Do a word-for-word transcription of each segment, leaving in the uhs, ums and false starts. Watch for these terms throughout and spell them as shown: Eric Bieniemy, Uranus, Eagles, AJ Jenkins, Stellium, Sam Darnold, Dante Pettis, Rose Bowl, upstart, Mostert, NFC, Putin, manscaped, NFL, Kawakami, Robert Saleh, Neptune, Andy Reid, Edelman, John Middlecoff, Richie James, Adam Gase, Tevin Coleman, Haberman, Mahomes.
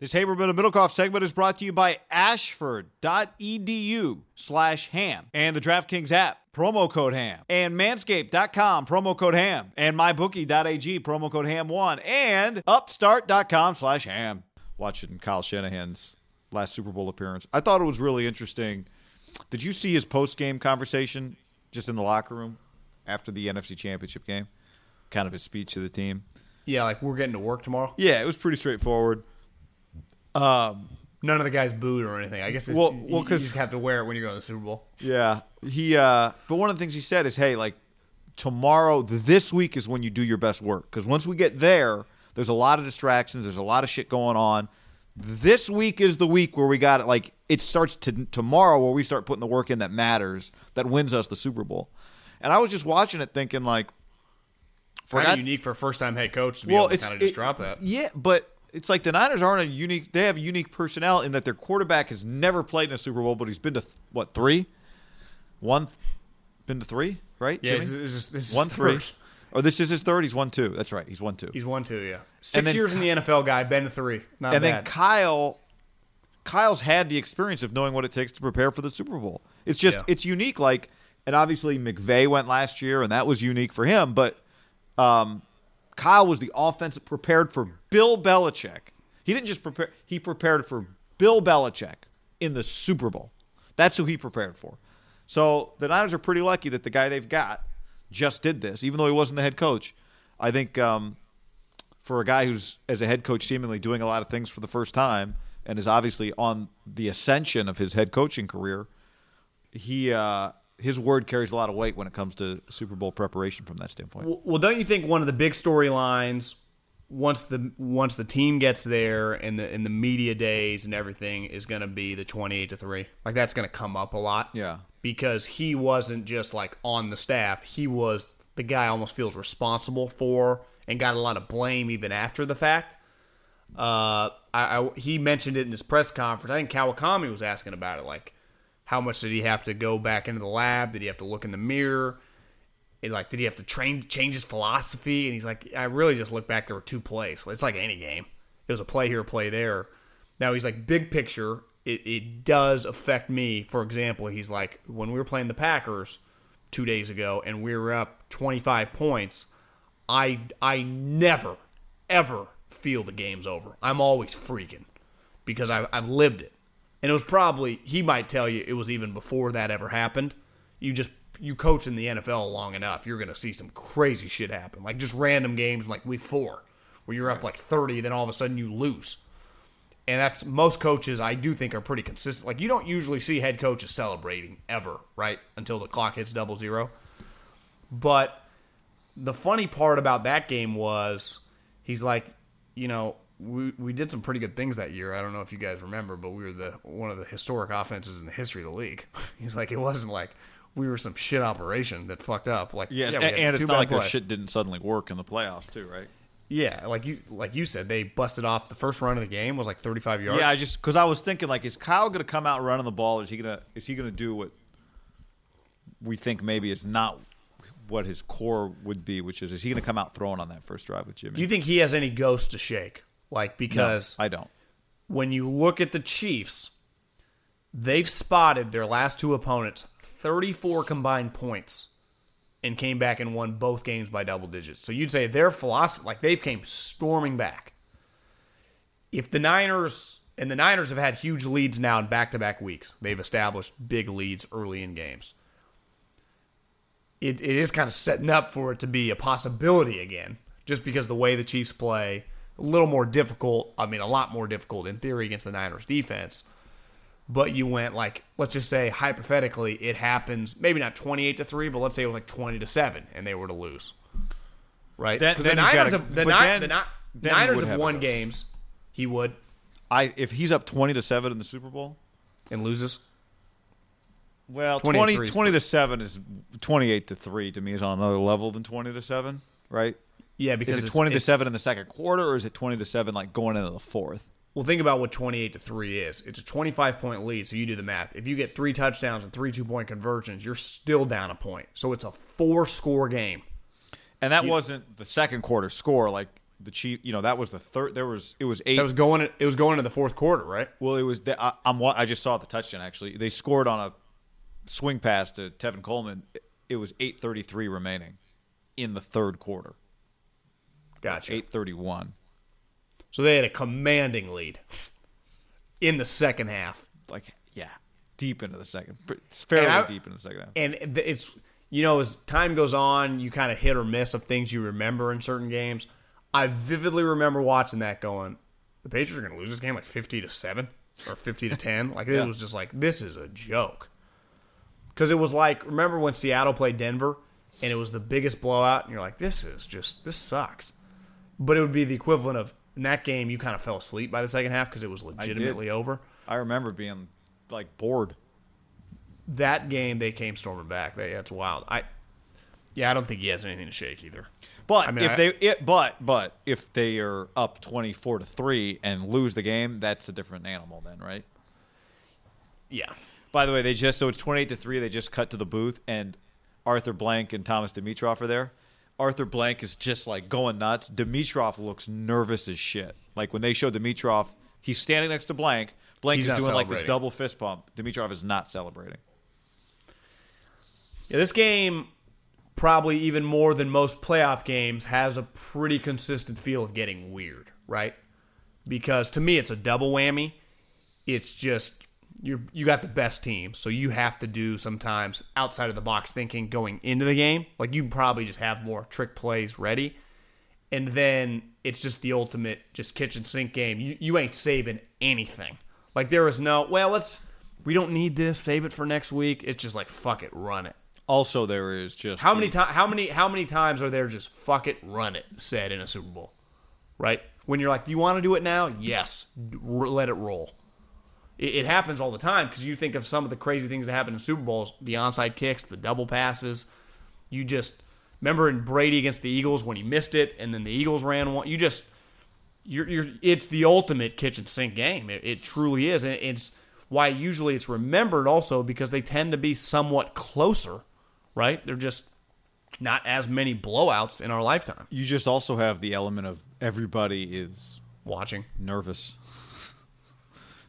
This Haberman and Middlecoff segment is brought to you by ashford.edu slash ham and the DraftKings app, promo code HAM, and manscaped dot com, promo code HAM, and mybookie dot a g, promo code HAM one, and upstart dot com slash ham. Watching Kyle Shanahan's last Super Bowl appearance, I thought it was really interesting. Did you see his post-game conversation just in the locker room after the N F C Championship game? Kind of his speech to the team. Yeah, like we're getting to work tomorrow? Yeah, it was pretty straightforward. Um, None of the guys booed or anything. I guess it's, well, well, you, you just have to wear it when you go to the Super Bowl. Yeah. he. Uh, but one of the things he said is, hey, like tomorrow, this week is when you do your best work. Because once we get there, there's a lot of distractions. There's a lot of shit going on. This week is the week where we got it. Like it starts to, tomorrow where we start putting the work in that matters, that wins us the Super Bowl. And I was just watching it thinking like. Kind of unique for a first-time head coach to be well, able to kind of just it, drop that. Yeah, but. It's like the Niners aren't a unique – they have unique personnel in that their quarterback has never played in a Super Bowl, but he's been to, th- what, three? One th- – been to three, right? Yeah, this is, this is one, three. Or this is his third. He's one, two. That's right. He's one, two. He's one, two, yeah. Six then, years in the N F L, guy, been to three. Not and bad. And then Kyle – Kyle's had the experience of knowing what it takes to prepare for the Super Bowl. It's just yeah. – it's unique. Like, and obviously McVay went last year, and that was unique for him, but um, – Kyle was the offense that prepared for Bill Belichick. He didn't just prepare. He prepared for Bill Belichick in the Super Bowl. That's who he prepared for. So the Niners are pretty lucky that the guy they've got just did this, even though he wasn't the head coach. I think um, for a guy who's, as a head coach, seemingly doing a lot of things for the first time and is obviously on the ascension of his head coaching career, he uh, – his word carries a lot of weight when it comes to Super Bowl preparation from that standpoint. Well, don't you think one of the big storylines once the once the team gets there and the and the media days and everything is going to be the twenty-eight to three? Like that's going to come up a lot. Yeah. Because he wasn't just like on the staff, he was the guy almost feels responsible for and got a lot of blame even after the fact. Uh I, I he mentioned it in his press conference. I think Kawakami was asking about it like how much did he have to go back into the lab? Did he have to look in the mirror? It, like, did he have to train, change his philosophy? And he's like, I really just look back. There were two plays. It's like any game. It was a play here, play there. Now he's like, big picture, it, it does affect me. For example, he's like, when we were playing the Packers two days ago and we were up twenty-five points, I I never, ever feel the game's over. I'm always freaking because I've, I've lived it. And it was probably, he might tell you, it was even before that ever happened. You just, you coach in the N F L long enough, you're going to see some crazy shit happen. Like just random games like week four, where you're up like thirty, then all of a sudden you lose. And that's, most coaches I do think are pretty consistent. Like you don't usually see head coaches celebrating ever, right? Until the clock hits double zero. But the funny part about that game was, he's like, you know, We we did some pretty good things that year. I don't know if you guys remember, but we were the one of the historic offenses in the history of the league. He's like, it wasn't like we were some shit operation that fucked up. Like, yeah, yeah and, and it's not like play. That shit didn't suddenly work in the playoffs too, right? Yeah, like you like you said, they busted off the first run of the game was like thirty-five yards. Yeah, I just because I was thinking like, is Kyle gonna come out running the ball? Or is he gonna is he gonna do what we think maybe is not what his core would be, which is is he gonna come out throwing on that first drive with Jimmy? Do you think he has any ghost to shake? Like because no, I don't. When you look at the Chiefs, they've spotted their last two opponents thirty-four combined points and came back and won both games by double digits. So you'd say their philosophy, like they've came storming back. If the Niners, and the Niners have had huge leads now in back-to-back weeks. They've established big leads early in games. It, it is kind of setting up for it to be a possibility again, just because the way the Chiefs play, a little more difficult, I mean a lot more difficult in theory against the Niners defense. But you went like, let's just say hypothetically, it happens maybe not twenty-eight to three, but let's say it was like twenty to seven, and they were to lose, right? Then, then the Niners gotta, have the, Ni- the, Ni- the Niners have won games. He would. I if he's up twenty to seven in the Super Bowl and loses. Well, twenty, twenty, twenty to seven is twenty-eight to three to me is on another level than twenty to seven, right? Yeah, because is it twenty to seven in the second quarter, or is it twenty to seven like going into the fourth? Well, think about what twenty-eight to three is. It's a twenty-five point lead, so you do the math. If you get three touchdowns and three two-point conversions, you're still down a point. So it's a four-score game. And that you, wasn't the second quarter score like the Chief, you know, that was the third there was it was eight. That was going it was going into the fourth quarter, right? Well, it was the, I, I'm I just saw the touchdown actually. They scored on a swing pass to Tevin Coleman. It was eight thirty-three remaining in the third quarter. Gotcha. eight thirty-one. So they had a commanding lead in the second half. Like, yeah, deep into the second. It's fairly I, deep into the second half. And it's, you know, as time goes on, you kind of hit or miss of things you remember in certain games. I vividly remember watching that going, the Patriots are going to lose this game like fifty to seven or fifty to ten. Like, yeah. It was just like, this is a joke. Because it was like, remember when Seattle played Denver and it was the biggest blowout? And you're like, this is just, this sucks. But it would be the equivalent of, in that game, you kind of fell asleep by the second half because it was legitimately I over. I remember being, like, bored. That game, they came storming back. They, that's wild. I, yeah, I don't think he has anything to shake either. But I mean, if I, they, it, but but if they are up twenty-four to three and lose the game, that's a different animal, then, right? Yeah. By the way, they just so it's twenty-eight to three. They just cut to the booth, and Arthur Blank and Thomas Dimitroff are there. Arthur Blank is just, like, going nuts. Dimitroff looks nervous as shit. Like, when they show Dimitroff, he's standing next to Blank. Blank he's is doing, like, this double fist bump. Dimitroff is not celebrating. Yeah, this game, probably even more than most playoff games, has a pretty consistent feel of getting weird, right? Because, to me, it's a double whammy. It's just, you you got the best team, so you have to do sometimes outside of the box thinking going into the game. Like, you probably just have more trick plays ready. And then it's just the ultimate just kitchen sink game. You you ain't saving anything. Like, there is no, well, let's, we don't need this, save it for next week. It's just like, fuck it, run it. Also, there is just How the- many times to- how many how many times are there just fuck it, run it said in a Super Bowl? Right? When you're like, do you want to do it now? Yes. R- let it roll. It happens all the time because you think of some of the crazy things that happen in Super Bowls, the onside kicks, the double passes. You just remember in Brady against the Eagles when he missed it, and then the Eagles ran one. You just, you're, you're. It's the ultimate kitchen sink game. It, it truly is, and it's why usually it's remembered also because they tend to be somewhat closer, right? They're just not as many blowouts in our lifetime. You just also have the element of everybody is watching, nervous.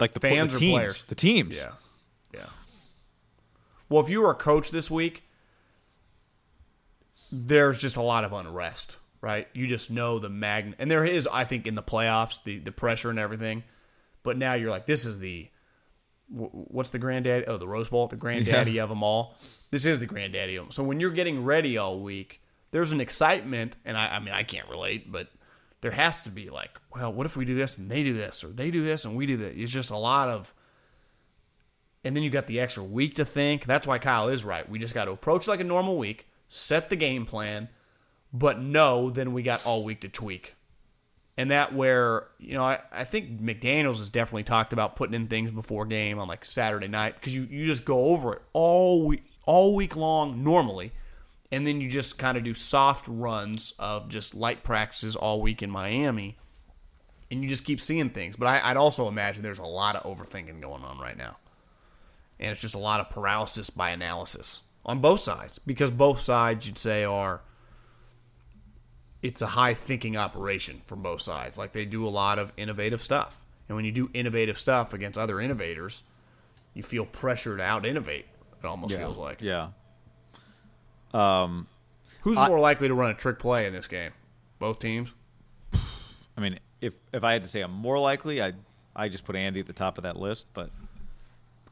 Like the fans the or teams, players. The teams. Yeah. Yeah. Well, if you were a coach this week, there's just a lot of unrest, right? You just know the magnet. And there is, I think, in the playoffs, the, the pressure and everything. But now you're like, this is the, what's the granddaddy? Oh, the Rose Bowl, the granddaddy yeah. of them all. This is the granddaddy of them. So when you're getting ready all week, there's an excitement. And I, I mean, I can't relate, but there has to be like, well, what if we do this and they do this, or they do this and we do that? It's just a lot of, and then you got the extra week to think. That's why Kyle is right. We just got to approach like a normal week, set the game plan, but no, then we got all week to tweak. And that where, you know, I, I think McDaniels has definitely talked about putting in things before game on like Saturday night because you, you just go over it all week, all week long normally, and then you just kind of do soft runs of just light practices all week in Miami, and you just keep seeing things. But I, I'd also imagine there's a lot of overthinking going on right now, and it's just a lot of paralysis by analysis on both sides, because both sides, you'd say, are it's a high-thinking operation from both sides. Like, they do a lot of innovative stuff. And when you do innovative stuff against other innovators, you feel pressure to out-innovate, it almost yeah. feels like. Yeah. Um, Who's I, more likely to run a trick play in this game? Both teams? I mean, if if I had to say I'm more likely, I I just put Andy at the top of that list, but...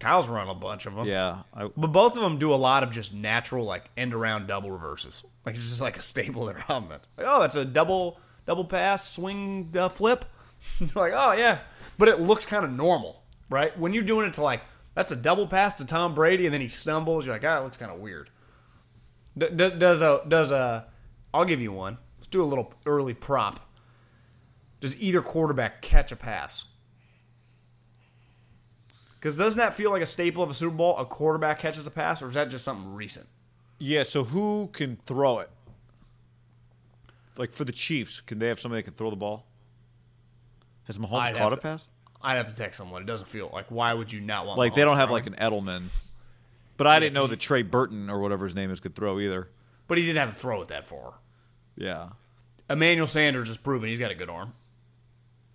Kyle's run a bunch of them. Yeah. I, but both of them do a lot of just natural, like, end-around double reverses. Like, it's just like a staple of their offense. Like, oh, that's a double double pass, swing, uh, flip. Like, oh, yeah. But it looks kind of normal, right? When you're doing it to, like, that's a double pass to Tom Brady, and then he stumbles, you're like, ah, it looks kind of weird. D- d- does a, does a, I'll give you one. Let's do a little early prop. Does either quarterback catch a pass? Because doesn't that feel like a staple of a Super Bowl? A quarterback catches a pass, or is that just something recent? Yeah, so who can throw it? Like, for the Chiefs, can they have somebody that can throw the ball? Has Mahomes I'd caught a to, pass? I'd have to text someone. It doesn't feel like, why would you not want Like, Mahomes they don't have, throwing? Like, an Edelman. But I yeah, didn't know that Trey Burton, or whatever his name is, could throw either. But he didn't have to throw it that far. Yeah. Emmanuel Sanders has proven he's got a good arm.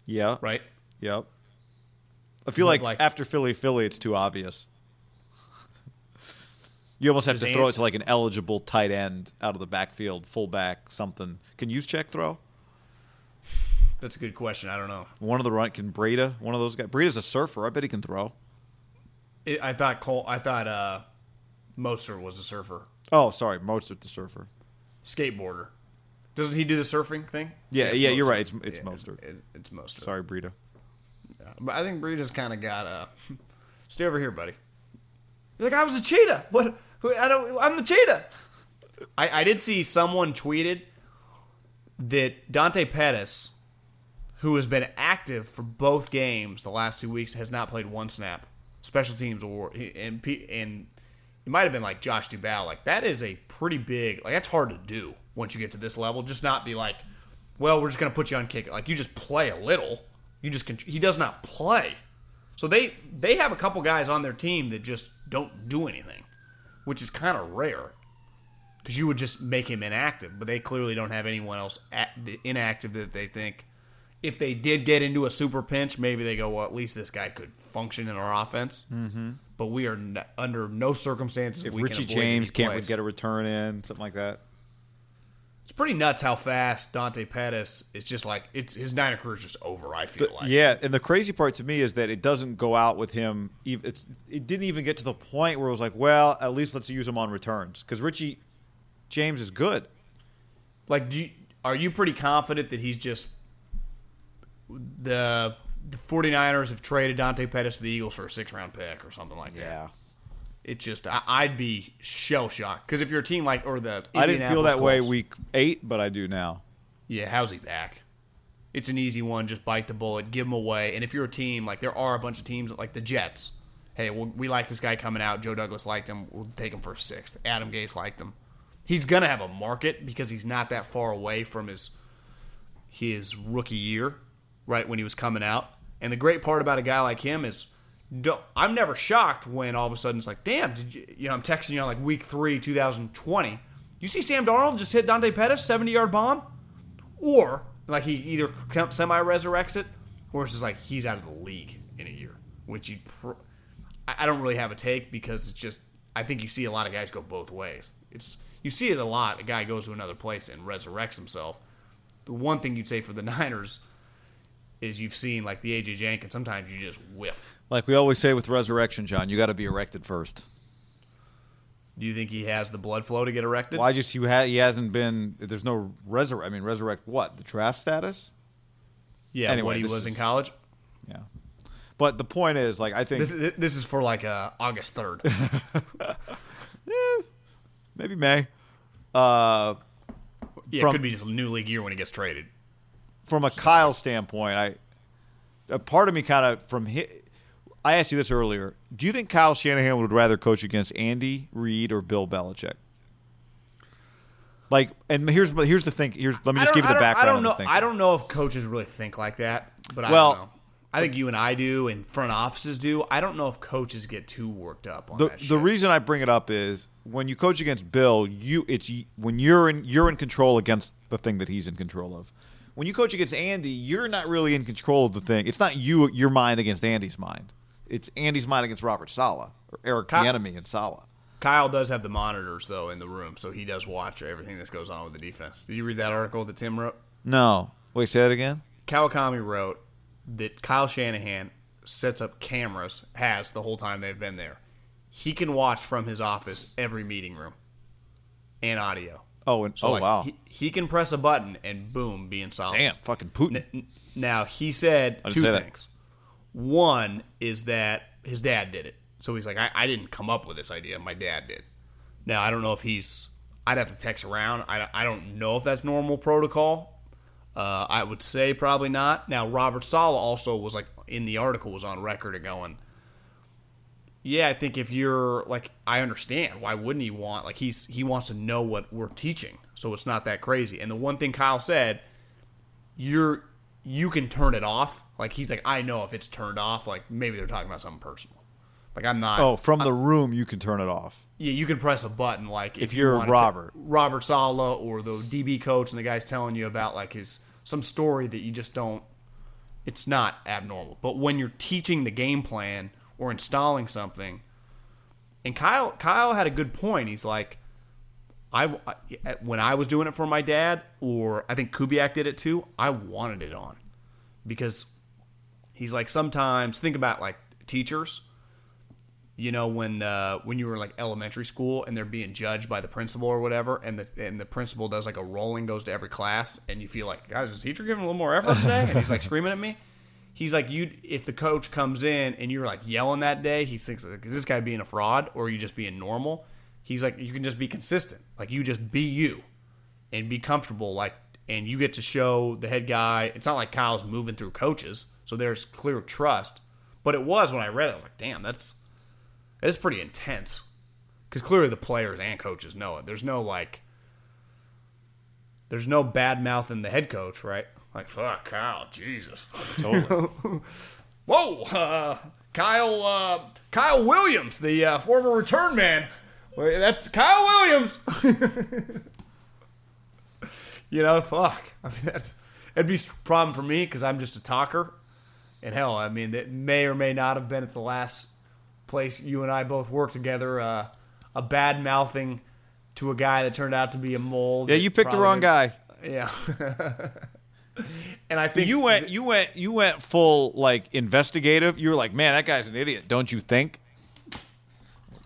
Yeah. Right? Yep. I feel like, like after Philly, Philly, it's too obvious. You almost have to throw it to like an eligible tight end out of the backfield, fullback, something. Can you check throw? That's a good question. I don't know. One of the run can Breda, one of those guys. Breda's a surfer. I bet he can throw. It, I thought Cole. I thought uh, Mostert was a surfer. Oh, sorry, Mostert the surfer. Skateboarder. Doesn't he do the surfing thing? Yeah, yeah, yeah you're right. It's it's yeah, Mostert. It, it's Mostert. Sorry, Breda. Yeah, but I think Breda's kind of got a stay over here, buddy. You're like, I was a cheetah. What? I don't. I'm the cheetah. I, I did see someone tweeted that Dante Pettis, who has been active for both games the last two weeks, has not played one snap, special teams or and and it might have been like Josh Dubow. Like, that is a pretty big. Like, that's hard to do once you get to this level. Just not be like, well, we're just gonna put you on kick. Like, you just play a little. You just he does not play, so they they have a couple guys on their team that just don't do anything, which is kind of rare, because you would just make him inactive. But they clearly don't have anyone else at the inactive that they think, if they did get into a super pinch, maybe they go, well, at least this guy could function in our offense. Mm-hmm. But we are n- under no circumstances if we Richie can James can't get a return in, something like that. It's pretty nuts how fast Dante Pettis is just like – it's his nine career is just over, I feel the, like. Yeah, and the crazy part to me is that it doesn't go out with him. It's, it didn't even get to the point where it was like, well, at least let's use him on returns, because Richie James is good. Like, do you, are you pretty confident that he's just – the 49ers have traded Dante Pettis to the Eagles for a six-round pick or something like yeah. that? Yeah. It just, I, I'd be shell shocked, because if you're a team like, or the I didn't feel that Colts, way week eight, but I do now. Yeah, how's he back? It's an easy one. Just bite the bullet, give him away. And if you're a team like, there are a bunch of teams like the Jets. Hey, well, we like this guy coming out. Joe Douglas liked him. We'll take him for a sixth. Adam Gase liked him. He's gonna have a market because he's not that far away from his his rookie year, right when he was coming out. And the great part about a guy like him is, Don't, I'm never shocked when all of a sudden it's like, damn, did you, you know, I'm texting you on like week three, two thousand twenty. You see Sam Darnold just hit Dante Pettis, seventy-yard bomb? Or, like, he either semi-resurrects it, or it's just like he's out of the league in a year, which you pr- I don't really have a take, because it's just, I think you see a lot of guys go both ways. It's You see it a lot. A guy goes to another place and resurrects himself. The one thing you'd say for the Niners is you've seen, like, the A J Jenkins, sometimes you just whiff. Like we always say with resurrection, John, you got to be erected first. Do you think he has the blood flow to get erected? Well, I just, he, ha- he hasn't been, there's no resurrect, I mean, resurrect what? The draft status? Yeah, anyway, what he was is, in college? Yeah. But the point is, like, I think. This, this is for, like, uh, August third. yeah, maybe May. Uh, yeah, from, it could be just a new league year when he gets traded. From a Stop. Kyle standpoint, I a part of me kind of, from his, I asked you this earlier. Do you think Kyle Shanahan would rather coach against Andy Reid or Bill Belichick? Like, and here's here's the thing. Here's let me just give you the background. I don't know. On the I don't know if coaches really think like that, but I well, don't know. I think you and I do, and front offices do. I don't know if coaches get too worked up on the, that shit. The reason I bring it up is when you coach against Bill, you it's when you're in you're in control against the thing that he's in control of. When you coach against Andy, you're not really in control of the thing. It's not you your mind against Andy's mind. It's Andy's mind against Robert Saleh or Eric Bieniemy and Saleh. Kyle does have the monitors, though, in the room, so he does watch everything that goes on with the defense. Did you read that article that Tim wrote? No. Wait, say that again? Kawakami wrote that Kyle Shanahan sets up cameras, has the whole time they've been there. He can watch from his office every meeting room and audio. Oh, and so, oh like, wow. He, he can press a button and, boom, be in silence. Damn, fucking Putin. N- now, he said two things. That. One is that his dad did it. So he's like, I, I didn't come up with this idea. My dad did. Now, I don't know if he's – I'd have to text around. I, I don't know if that's normal protocol. Uh, I would say probably not. Now, Robert Saleh also was like – in the article was on record of going, yeah, I think if you're – like, I understand. Why wouldn't he want – like, he's he wants to know what we're teaching. So it's not that crazy. And the one thing Kyle said, you're you can turn it off. Like, he's like, I know if it's turned off, like, maybe they're talking about something personal. Like, I'm not. Oh, from I'm, the room, you can turn it off. Yeah, you can press a button. Like, if, if you're you Robert, to, Robert Saleh, or the D B coach, and the guy's telling you about like his some story that you just don't. It's not abnormal, but when you're teaching the game plan or installing something, and Kyle, Kyle had a good point. He's like, I when I was doing it for my dad, or I think Kubiak did it too. I wanted it on because he's like sometimes think about like teachers. You know, when uh, when you were in like elementary school and they're being judged by the principal or whatever, and the and the principal does like a rolling, goes to every class, and you feel like, guys, is the teacher giving a little more effort today? And he's like screaming at me. He's like, you if the coach comes in and you're like yelling that day, he thinks, like, is this guy being a fraud or are you just being normal? He's like, you can just be consistent. Like, you just be you and be comfortable. Like, and you get to show the head guy. It's not like Kyle's moving through coaches, so there's clear trust. But it was when I read it, I was like, damn, that's... It's pretty intense because clearly the players and coaches know it. There's no, like, there's no bad mouth in the head coach, right? Like, fuck, Kyle, Jesus. Totally. Whoa, uh, Kyle uh, Kyle Williams, the uh, former return man. Wait, that's Kyle Williams. You know, fuck. I mean, that's, it'd be a problem for me because I'm just a talker. And hell, I mean, it may or may not have been at the last place you and I both work together, uh, a bad mouthing to a guy that turned out to be a mole. Yeah, you picked probably, the wrong guy. Yeah, and I think you went, th- you went, you went full like investigative. You were like, man, that guy's an idiot, don't you think?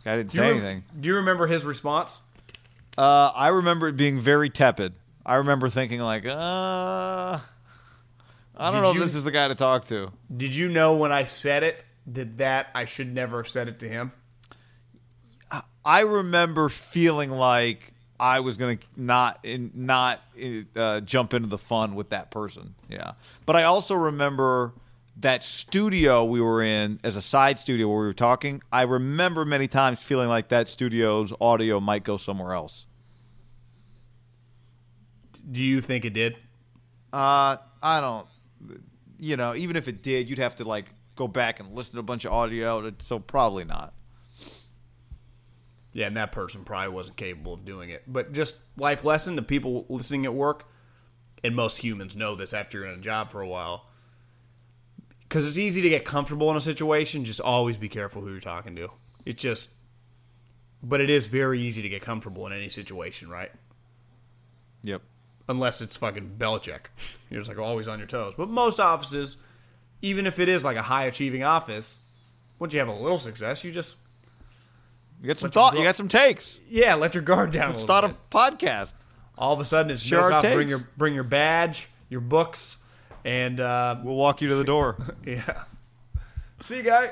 I didn't do say you, anything. Do you remember his response? Uh, I remember it being very tepid. I remember thinking like, uh, I don't did know you, if this is the guy to talk to. Did you know when I said it? Did that, I should never have said it to him? I remember feeling like I was going to not in, not uh, jump into the fun with that person. Yeah. But I also remember that studio we were in as a side studio where we were talking. I remember many times feeling like that studio's audio might go somewhere else. Do you think it did? Uh, I don't. You know, even if it did, you'd have to, like, go back and listen to a bunch of audio, so probably not. Yeah, and that person probably wasn't capable of doing it. But just life lesson to people listening at work, and most humans know this after you're in a job for a while, because it's easy to get comfortable in a situation, just always be careful who you're talking to. It's just, but it is very easy to get comfortable in any situation, right? Yep. Unless it's fucking Belichick. You're just like always on your toes. But most offices... Even if it is like a high-achieving office, once you have a little success, you just... You got some thought. Your, you got some takes. Yeah, let your guard down. Let's a start bit. A podcast. All of a sudden, it's sure Middlecoff, bring your bring your badge, your books, and... Uh, we'll walk you to the door. Yeah. See you, guy.